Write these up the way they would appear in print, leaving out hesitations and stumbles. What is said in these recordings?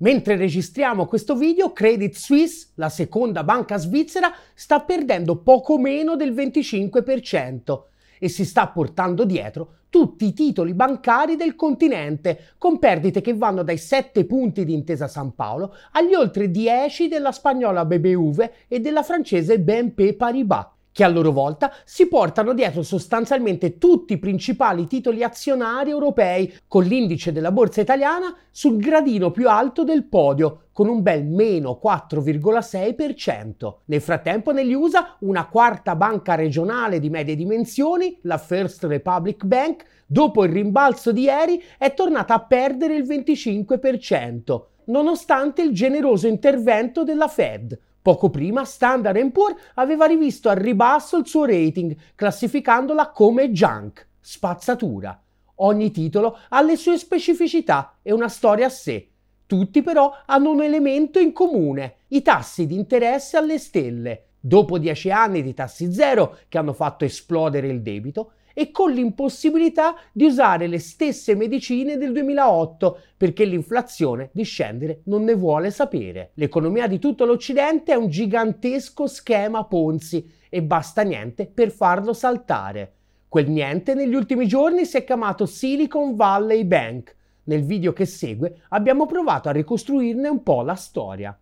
Mentre registriamo questo video, Credit Suisse, la seconda banca svizzera, sta perdendo poco meno del 25% e si sta portando dietro tutti i titoli bancari del continente, con perdite che vanno dai 7 punti di Intesa Sanpaolo agli oltre 10 della spagnola BBVA e della francese BNP Paribas, che a loro volta si portano dietro sostanzialmente tutti i principali titoli azionari europei, con l'indice della borsa italiana sul gradino più alto del podio, con un bel meno 4,6%. Nel frattempo negli USA una quarta banca regionale di medie dimensioni, la First Republic Bank, dopo il rimbalzo di ieri è tornata a perdere il 25%, nonostante il generoso intervento della Fed. Poco prima Standard & Poor's aveva rivisto al ribasso il suo rating, classificandola come junk, spazzatura. Ogni titolo ha le sue specificità e una storia a sé. Tutti però hanno un elemento in comune: i tassi di interesse alle stelle, dopo 10 anni di tassi zero che hanno fatto esplodere il debito e con l'impossibilità di usare le stesse medicine del 2008 perché l'inflazione di scendere non ne vuole sapere. L'economia di tutto l'Occidente è un gigantesco schema Ponzi e basta niente per farlo saltare. Quel niente negli ultimi giorni si è chiamato Silicon Valley Bank. Nel video che segue abbiamo provato a ricostruirne un po' la storia.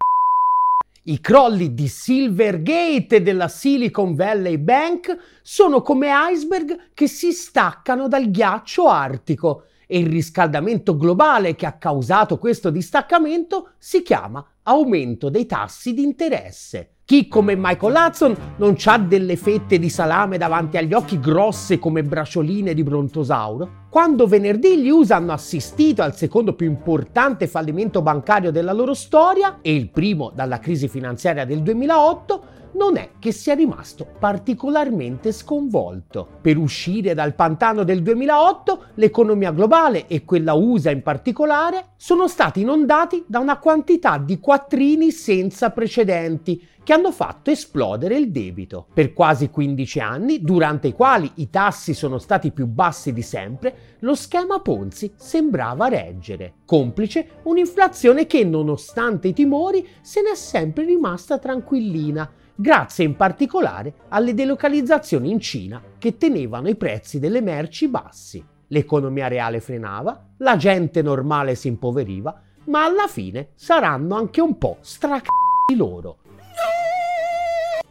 I crolli di Silvergate e della Silicon Valley Bank sono come iceberg che si staccano dal ghiaccio artico e il riscaldamento globale che ha causato questo distaccamento si chiama aumento dei tassi di interesse. Chi come Michael Hudson non ha delle fette di salame davanti agli occhi grosse come bracioline di brontosauro? Quando venerdì gli USA hanno assistito al secondo più importante fallimento bancario della loro storia e il primo dalla crisi finanziaria del 2008, non è che sia rimasto particolarmente sconvolto. Per uscire dal pantano del 2008, l'economia globale e quella USA in particolare sono stati inondati da una quantità di quattrini senza precedenti che hanno fatto esplodere il debito. Per quasi 15 anni, durante i quali i tassi sono stati più bassi di sempre, lo schema Ponzi sembrava reggere, complice un'inflazione che, nonostante i timori, se n'è sempre rimasta tranquillina, grazie in particolare alle delocalizzazioni in Cina che tenevano i prezzi delle merci bassi. L'economia reale frenava, la gente normale si impoveriva, ma alla fine saranno anche un po' stracazzi loro.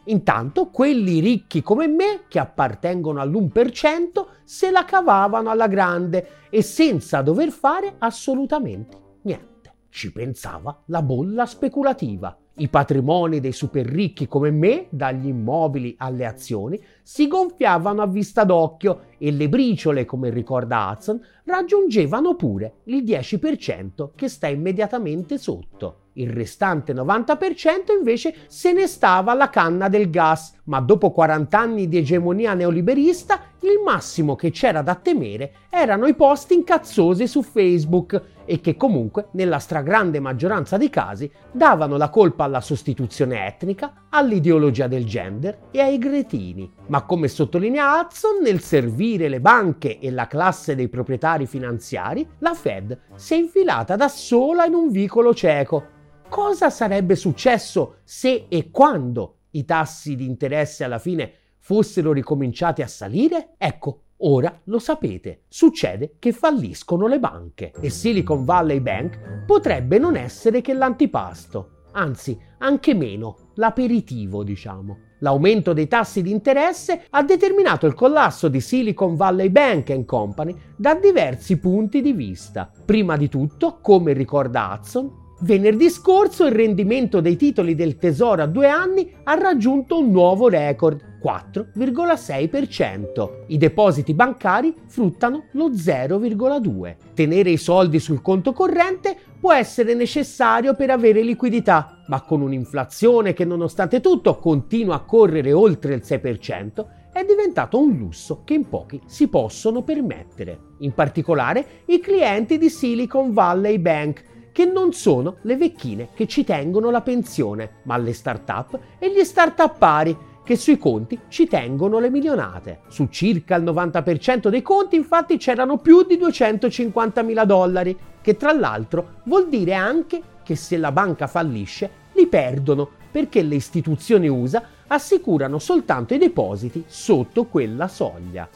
Intanto quelli ricchi come me, che appartengono all'1%, se la cavavano alla grande e senza dover fare assolutamente niente. Ci pensava la bolla speculativa. I patrimoni dei super ricchi come me, dagli immobili alle azioni, si gonfiavano a vista d'occhio e le briciole, come ricorda Hudson, raggiungevano pure il 10% che sta immediatamente sotto. Il restante 90% invece se ne stava alla canna del gas, ma dopo 40 anni di egemonia neoliberista il massimo che c'era da temere erano i post incazzosi su Facebook e che comunque nella stragrande maggioranza dei casi davano la colpa alla sostituzione etnica, all'ideologia del gender e ai gretini. Ma come sottolinea Hudson, nel servire le banche e la classe dei proprietari finanziari, la Fed si è infilata da sola in un vicolo cieco. Cosa sarebbe successo se e quando i tassi di interesse alla fine fossero ricominciati a salire? Ecco, ora lo sapete, succede che falliscono le banche e Silicon Valley Bank potrebbe non essere che l'antipasto, anzi anche meno, l'aperitivo diciamo. L'aumento dei tassi di interesse ha determinato il collasso di Silicon Valley Bank & Company da diversi punti di vista. Prima di tutto, come ricorda Hudson, venerdì scorso il rendimento dei titoli del Tesoro a 2 anni ha raggiunto un nuovo record, 4,6%. I depositi bancari fruttano lo 0,2%. Tenere i soldi sul conto corrente può essere necessario per avere liquidità, ma con un'inflazione che nonostante tutto continua a correre oltre il 6%, è diventato un lusso che in pochi si possono permettere. In particolare i clienti di Silicon Valley Bank, che non sono le vecchine che ci tengono la pensione, ma le start-up e gli start-uppari che sui conti ci tengono le milionate. Su circa il 90% dei conti infatti c'erano più di $250.000, che tra l'altro vuol dire anche che se la banca fallisce li perdono, perché le istituzioni USA assicurano soltanto i depositi sotto quella soglia.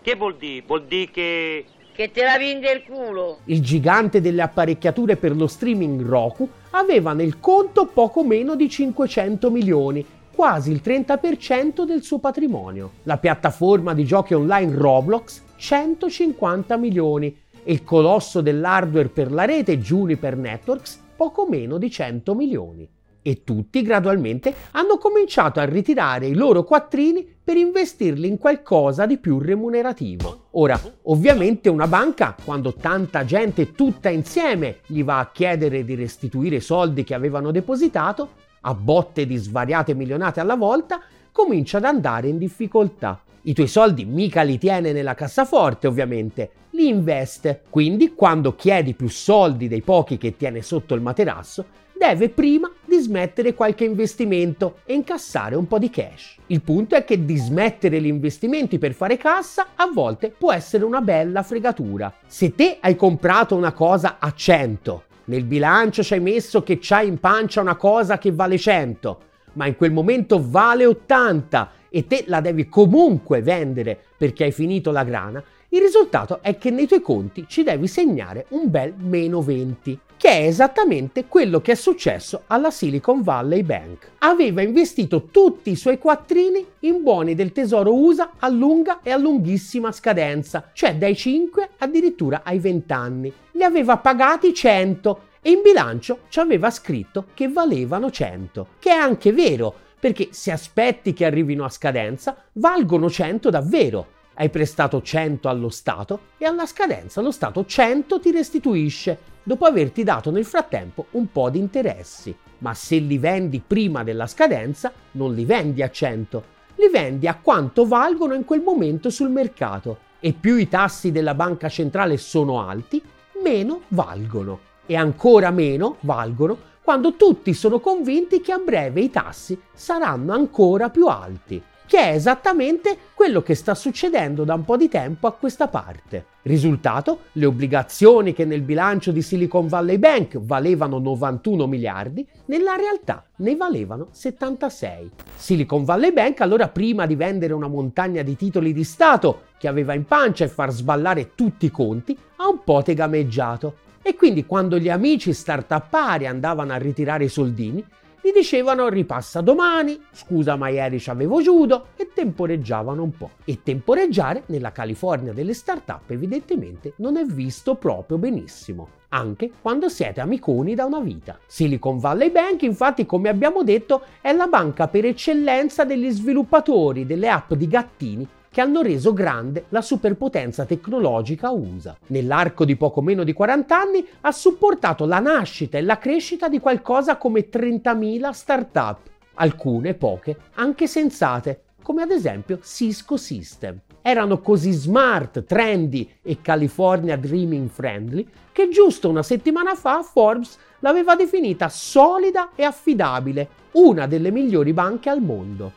Che vuol dire? Vuol dire che... Che te la vende il culo! Il gigante delle apparecchiature per lo streaming Roku aveva nel conto poco meno di 500 milioni, quasi il 30% del suo patrimonio. La piattaforma di giochi online Roblox 150 milioni e il colosso dell'hardware per la rete Juniper Networks poco meno di 100 milioni. E tutti gradualmente hanno cominciato a ritirare i loro quattrini per investirli in qualcosa di più remunerativo. Ora, ovviamente una banca, quando tanta gente tutta insieme gli va a chiedere di restituire i soldi che avevano depositato, a botte di svariate milionate alla volta, comincia ad andare in difficoltà. I tuoi soldi mica li tiene nella cassaforte, ovviamente, li investe. Quindi, quando chiedi più soldi dei pochi che tiene sotto il materasso, deve prima dismettere qualche investimento e incassare un po' di cash. Il punto è che dismettere gli investimenti per fare cassa a volte può essere una bella fregatura. Se te hai comprato una cosa a 100, nel bilancio ci hai messo che c'hai in pancia una cosa che vale 100, ma in quel momento vale 80 e te la devi comunque vendere perché hai finito la grana, il risultato è che nei tuoi conti ci devi segnare un bel meno 20, che è esattamente quello che è successo alla Silicon Valley Bank. Aveva investito tutti i suoi quattrini in buoni del tesoro USA a lunga e a lunghissima scadenza, cioè dai 5 addirittura ai 20 anni. Li aveva pagati 100 e in bilancio ci aveva scritto che valevano 100, che è anche vero, perché se aspetti che arrivino a scadenza, valgono 100 davvero. Hai prestato 100 allo Stato e alla scadenza lo Stato 100 ti restituisce, dopo averti dato nel frattempo un po' di interessi. Ma se li vendi prima della scadenza, non li vendi a 100, li vendi a quanto valgono in quel momento sul mercato. E più i tassi della banca centrale sono alti, meno valgono. E ancora meno valgono quando tutti sono convinti che a breve i tassi saranno ancora più alti, che è esattamente quello che sta succedendo da un po' di tempo a questa parte. Risultato, le obbligazioni che nel bilancio di Silicon Valley Bank valevano 91 miliardi, nella realtà ne valevano 76. Silicon Valley Bank allora, prima di vendere una montagna di titoli di Stato che aveva in pancia e far sballare tutti i conti, ha un po' tegameggiato. E quindi quando gli amici startuppari andavano a ritirare i soldini, gli dicevano ripassa domani, scusa ma ieri c'avevo judo, e temporeggiavano un po'. E temporeggiare nella California delle startup evidentemente non è visto proprio benissimo, anche quando siete amiconi da una vita. Silicon Valley Bank, infatti, come abbiamo detto, è la banca per eccellenza degli sviluppatori delle app di gattini che hanno reso grande la superpotenza tecnologica USA. Nell'arco di poco meno di 40 anni ha supportato la nascita e la crescita di qualcosa come 30.000 startup, alcune poche anche sensate, come ad esempio Cisco System. Erano così smart, trendy e California Dreaming Friendly che giusto una settimana fa Forbes l'aveva definita solida e affidabile, una delle migliori banche al mondo.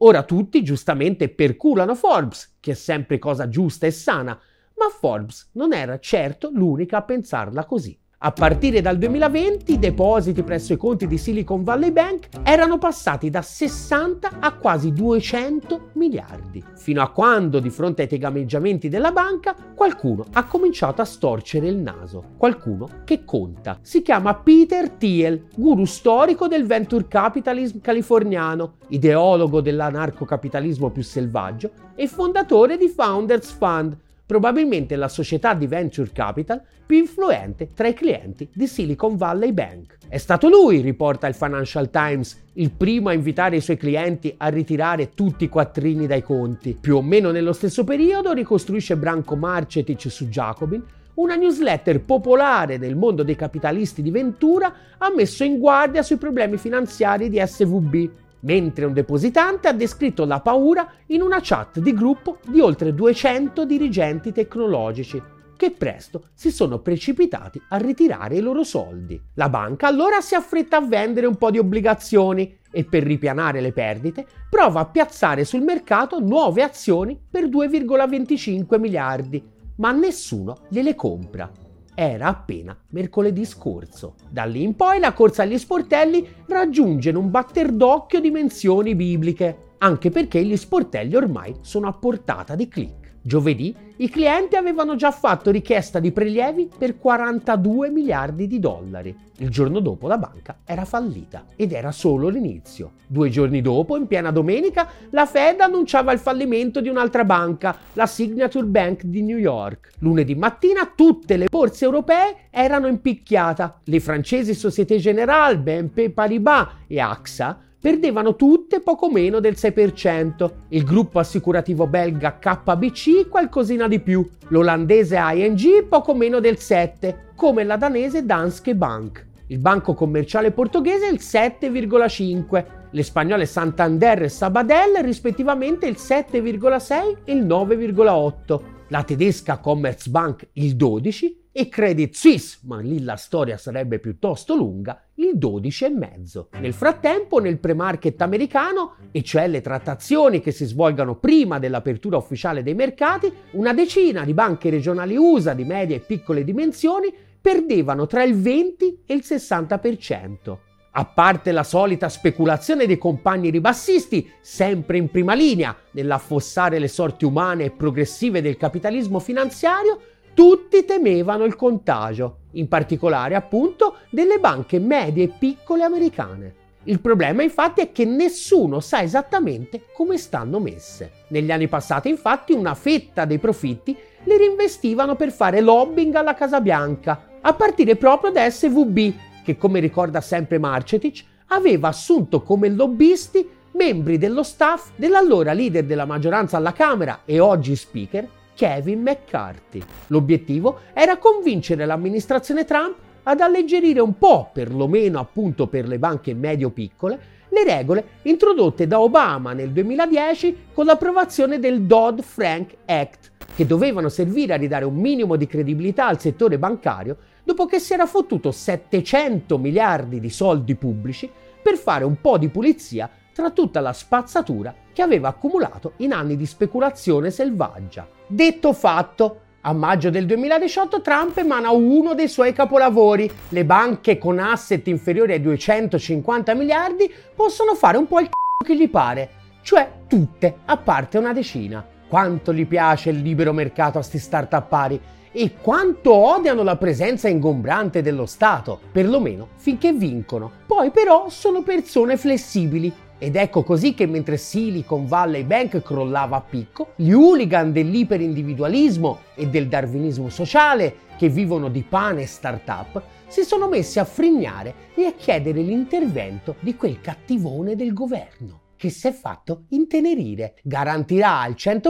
Ora tutti giustamente perculano Forbes, che è sempre cosa giusta e sana, ma Forbes non era certo l'unica a pensarla così. A partire dal 2020 i depositi presso i conti di Silicon Valley Bank erano passati da 60 a quasi 200 miliardi, fino a quando, di fronte ai tegameggiamenti della banca, qualcuno ha cominciato a storcere il naso, qualcuno che conta. Si chiama Peter Thiel, guru storico del venture capitalism californiano, ideologo dell'anarcocapitalismo più selvaggio e fondatore di Founders Fund, probabilmente la società di venture capital più influente tra i clienti di Silicon Valley Bank. È stato lui, riporta il Financial Times, il primo a invitare i suoi clienti a ritirare tutti i quattrini dai conti. Più o meno nello stesso periodo ricostruisce Branko Marcetic su Jacobin, una newsletter popolare nel mondo dei capitalisti di Ventura, ha messo in guardia sui problemi finanziari di SVB, mentre un depositante ha descritto la paura in una chat di gruppo di oltre 200 dirigenti tecnologici, che presto si sono precipitati a ritirare i loro soldi. La banca allora si affretta a vendere un po' di obbligazioni e, per ripianare le perdite, prova a piazzare sul mercato nuove azioni per 2,25 miliardi, ma nessuno gliele compra. era appena mercoledì scorso. Da lì in poi la corsa agli sportelli raggiunge in un batter d'occhio dimensioni bibliche, anche perché gli sportelli ormai sono a portata di click. Giovedì i clienti avevano già fatto richiesta di prelievi per 42 miliardi di dollari. Il giorno dopo la banca era fallita ed era solo l'inizio. 2 giorni dopo, in piena domenica, la Fed annunciava il fallimento di un'altra banca, la Signature Bank di New York. Lunedì mattina tutte le borse europee erano in picchiata. Le francesi Société Générale, BNP Paribas e AXA perdevano tutte poco meno del 6%, il gruppo assicurativo belga KBC qualcosina di più, l'olandese ING poco meno del 7%, come la danese Danske Bank, il banco commerciale portoghese il 7,5%, le spagnole Santander e Sabadell rispettivamente il 7,6% e il 9,8%, la tedesca Commerzbank il 12% e Credit Suisse, ma lì la storia sarebbe piuttosto lunga, il 12,5%. Nel frattempo, nel pre-market americano, e cioè le trattazioni che si svolgano prima dell'apertura ufficiale dei mercati, una decina di banche regionali USA di medie e piccole dimensioni perdevano tra il 20 e il 60%. A parte la solita speculazione dei compagni ribassisti, sempre in prima linea nell'affossare le sorti umane e progressive del capitalismo finanziario, tutti temevano il contagio, in particolare appunto delle banche medie e piccole americane. Il problema infatti è che nessuno sa esattamente come stanno messe. Negli anni passati infatti una fetta dei profitti li reinvestivano per fare lobbying alla Casa Bianca, a partire proprio da SVB, che come ricorda sempre Marcetic, aveva assunto come lobbisti membri dello staff dell'allora leader della maggioranza alla Camera e oggi speaker, Kevin McCarthy. L'obiettivo era convincere l'amministrazione Trump ad alleggerire un po', perlomeno appunto per le banche medio-piccole, le regole introdotte da Obama nel 2010 con l'approvazione del Dodd-Frank Act, che dovevano servire a ridare un minimo di credibilità al settore bancario dopo che si era fottuto 700 miliardi di soldi pubblici per fare un po' di pulizia tra tutta la spazzatura che aveva accumulato in anni di speculazione selvaggia. Detto fatto, a maggio del 2018 Trump emana uno dei suoi capolavori. Le banche con asset inferiori ai 250 miliardi possono fare un po' il c***o che gli pare, cioè tutte, a parte una decina. Quanto gli piace il libero mercato a sti start-upari e quanto odiano la presenza ingombrante dello Stato, perlomeno finché vincono. Poi però sono persone flessibili. Ed ecco così che mentre Silicon Valley Bank crollava a picco, gli hooligan dell'iperindividualismo e del darwinismo sociale, che vivono di pane e start-up, si sono messi a frignare e a chiedere l'intervento di quel cattivone del governo, che si è fatto intenerire. Garantirà al 100%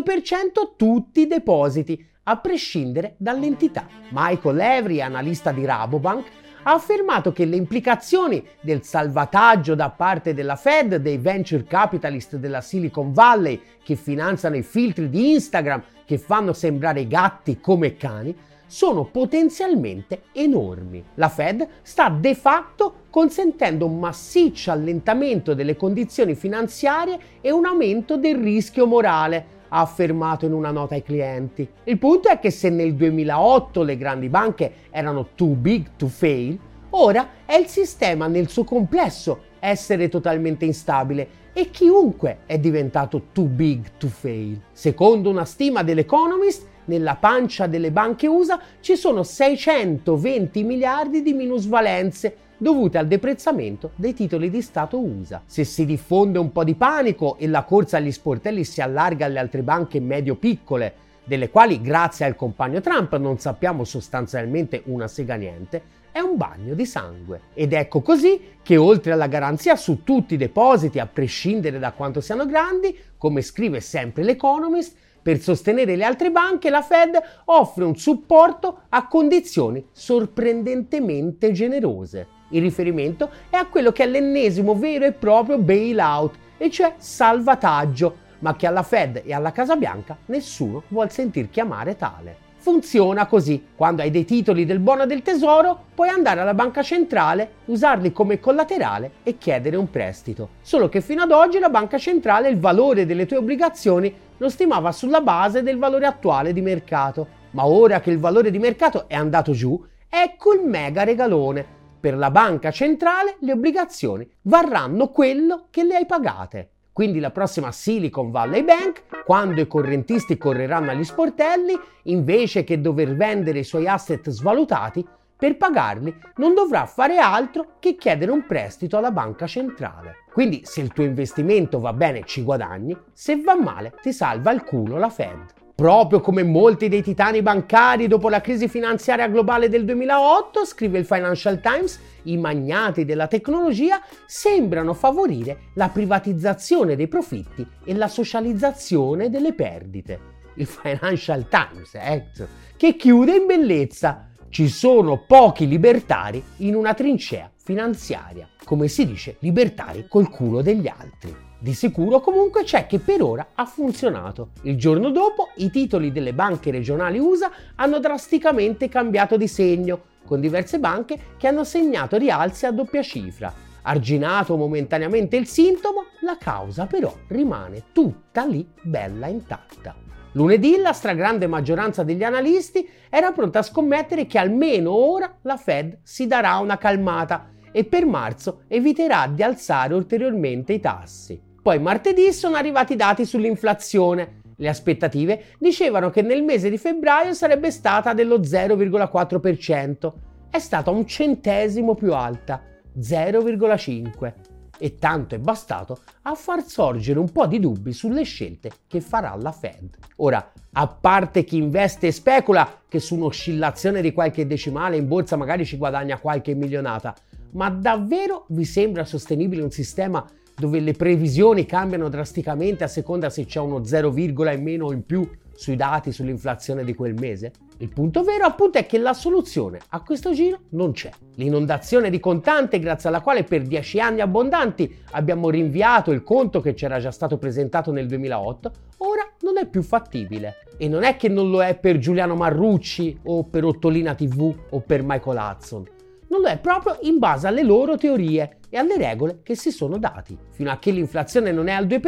tutti i depositi, a prescindere dall'entità. Michael Evry, analista di Rabobank, ha affermato che le implicazioni del salvataggio da parte della Fed dei venture capitalist della Silicon Valley che finanziano i filtri di Instagram che fanno sembrare i gatti come cani sono potenzialmente enormi. La Fed sta de facto consentendo un massiccio allentamento delle condizioni finanziarie e un aumento del rischio morale, ha affermato in una nota ai clienti. Il punto è che se nel 2008 le grandi banche erano too big to fail, ora è il sistema nel suo complesso essere totalmente instabile e chiunque è diventato too big to fail. Secondo una stima dell'Economist, nella pancia delle banche USA ci sono 620 miliardi di minusvalenze dovute al deprezzamento dei titoli di Stato USA. Se si diffonde un po' di panico e la corsa agli sportelli si allarga alle altre banche medio-piccole, delle quali grazie al compagno Trump non sappiamo sostanzialmente una sega niente, è un bagno di sangue. Ed ecco così che oltre alla garanzia su tutti i depositi, a prescindere da quanto siano grandi, come scrive sempre l'Economist, per sostenere le altre banche, la Fed offre un supporto a condizioni sorprendentemente generose. Il riferimento è a quello che è l'ennesimo vero e proprio bailout, e cioè salvataggio, ma che alla Fed e alla Casa Bianca nessuno vuol sentir chiamare tale. Funziona così: quando hai dei titoli del buono del tesoro, puoi andare alla banca centrale, usarli come collaterale e chiedere un prestito. Solo che fino ad oggi la banca centrale il valore delle tue obbligazioni lo stimava sulla base del valore attuale di mercato, ma ora che il valore di mercato è andato giù, Ecco il mega regalone. Per la banca centrale le obbligazioni varranno quello che le hai pagate. Quindi la prossima Silicon Valley Bank, quando i correntisti correranno agli sportelli, invece che dover vendere i suoi asset svalutati, per pagarli non dovrà fare altro che chiedere un prestito alla banca centrale. Quindi se il tuo investimento va bene ci guadagni, se va male ti salva il culo la Fed. Proprio come molti dei titani bancari dopo la crisi finanziaria globale del 2008, scrive il Financial Times, i magnati della tecnologia sembrano favorire la privatizzazione dei profitti e la socializzazione delle perdite. Il Financial Times, che chiude in bellezza. Ci sono pochi libertari in una trincea finanziaria. Come si dice, libertari col culo degli altri. Di sicuro comunque c'è che per ora ha funzionato. Il giorno dopo i titoli delle banche regionali USA hanno drasticamente cambiato di segno, con diverse banche che hanno segnato rialzi a doppia cifra. Arginato momentaneamente il sintomo, la causa però rimane tutta lì bella intatta. Lunedì la stragrande maggioranza degli analisti era pronta a scommettere che almeno ora la Fed si darà una calmata e per marzo eviterà di alzare ulteriormente i tassi. Poi martedì sono arrivati i dati sull'inflazione. Le aspettative dicevano che nel mese di febbraio sarebbe stata dello 0,4%. È stata un centesimo più alta, 0,5%. E tanto è bastato a far sorgere un po' di dubbi sulle scelte che farà la Fed. Ora, a parte chi investe e specula, che su un'oscillazione di qualche decimale in borsa magari ci guadagna qualche milionata, ma davvero vi sembra sostenibile un sistema dove le previsioni cambiano drasticamente a seconda se c'è uno 0, in meno o in più sui dati sull'inflazione di quel mese? Il punto vero appunto è che la soluzione a questo giro non c'è. L'inondazione di contante grazie alla quale per 10 anni abbondanti abbiamo rinviato il conto che c'era già stato presentato nel 2008, ora non è più fattibile. E non è che non lo è per Giuliano Marrucci o per Ottolina TV o per Michael Hudson. Non lo è proprio in base alle loro teorie e alle regole che si sono dati. Fino a che l'inflazione non è al 2%,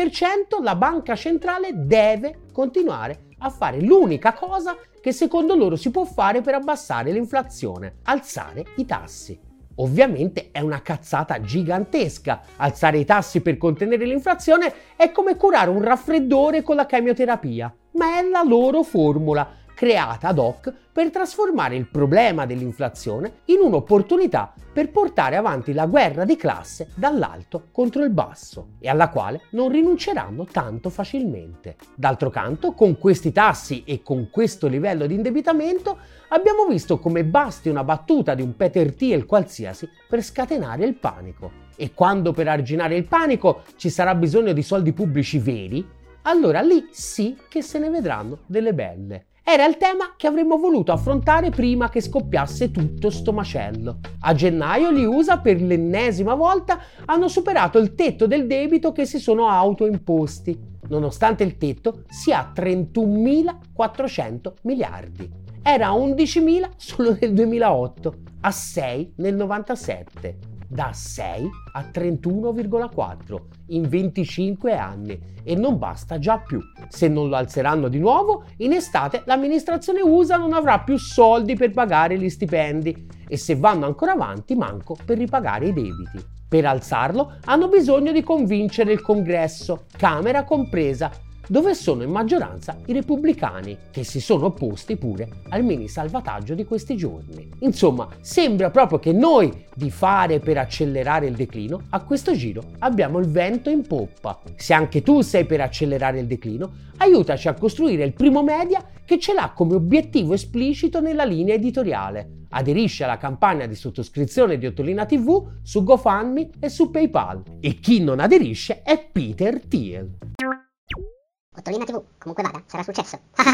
la banca centrale deve continuare a fare l'unica cosa che secondo loro si può fare per abbassare l'inflazione: alzare i tassi. Ovviamente è una cazzata gigantesca. Alzare i tassi per contenere l'inflazione è come curare un raffreddore con la chemioterapia, ma è la loro formula, creata ad hoc per trasformare il problema dell'inflazione in un'opportunità per portare avanti la guerra di classe dall'alto contro il basso, e alla quale non rinunceranno tanto facilmente. D'altro canto, con questi tassi e con questo livello di indebitamento abbiamo visto come basti una battuta di un Peter Thiel qualsiasi per scatenare il panico. E quando per arginare il panico ci sarà bisogno di soldi pubblici veri, allora lì sì che se ne vedranno delle belle. Era il tema che avremmo voluto affrontare prima che scoppiasse tutto sto macello. A gennaio gli USA per l'ennesima volta hanno superato il tetto del debito che si sono autoimposti, nonostante il tetto sia a 31.400 miliardi. Era a 11.000 solo nel 2008, a 6 nel 97. Da 6 a 31,4 in 25 anni e non basta già più. Se non lo alzeranno di nuovo, in estate l'amministrazione USA non avrà più soldi per pagare gli stipendi e se vanno ancora avanti manco per ripagare i debiti. Per alzarlo hanno bisogno di convincere il Congresso, Camera compresa, dove sono in maggioranza i repubblicani, che si sono opposti pure al mini salvataggio di questi giorni. Insomma, sembra proprio che noi di fare per accelerare il declino, a questo giro abbiamo il vento in poppa. Se anche tu sei per accelerare il declino, aiutaci a costruire il primo media che ce l'ha come obiettivo esplicito nella linea editoriale. Aderisci alla campagna di sottoscrizione di Ottolina TV su GoFundMe e su PayPal. E chi non aderisce è Peter Thiel. Ottolina TV, comunque vada, sarà successo.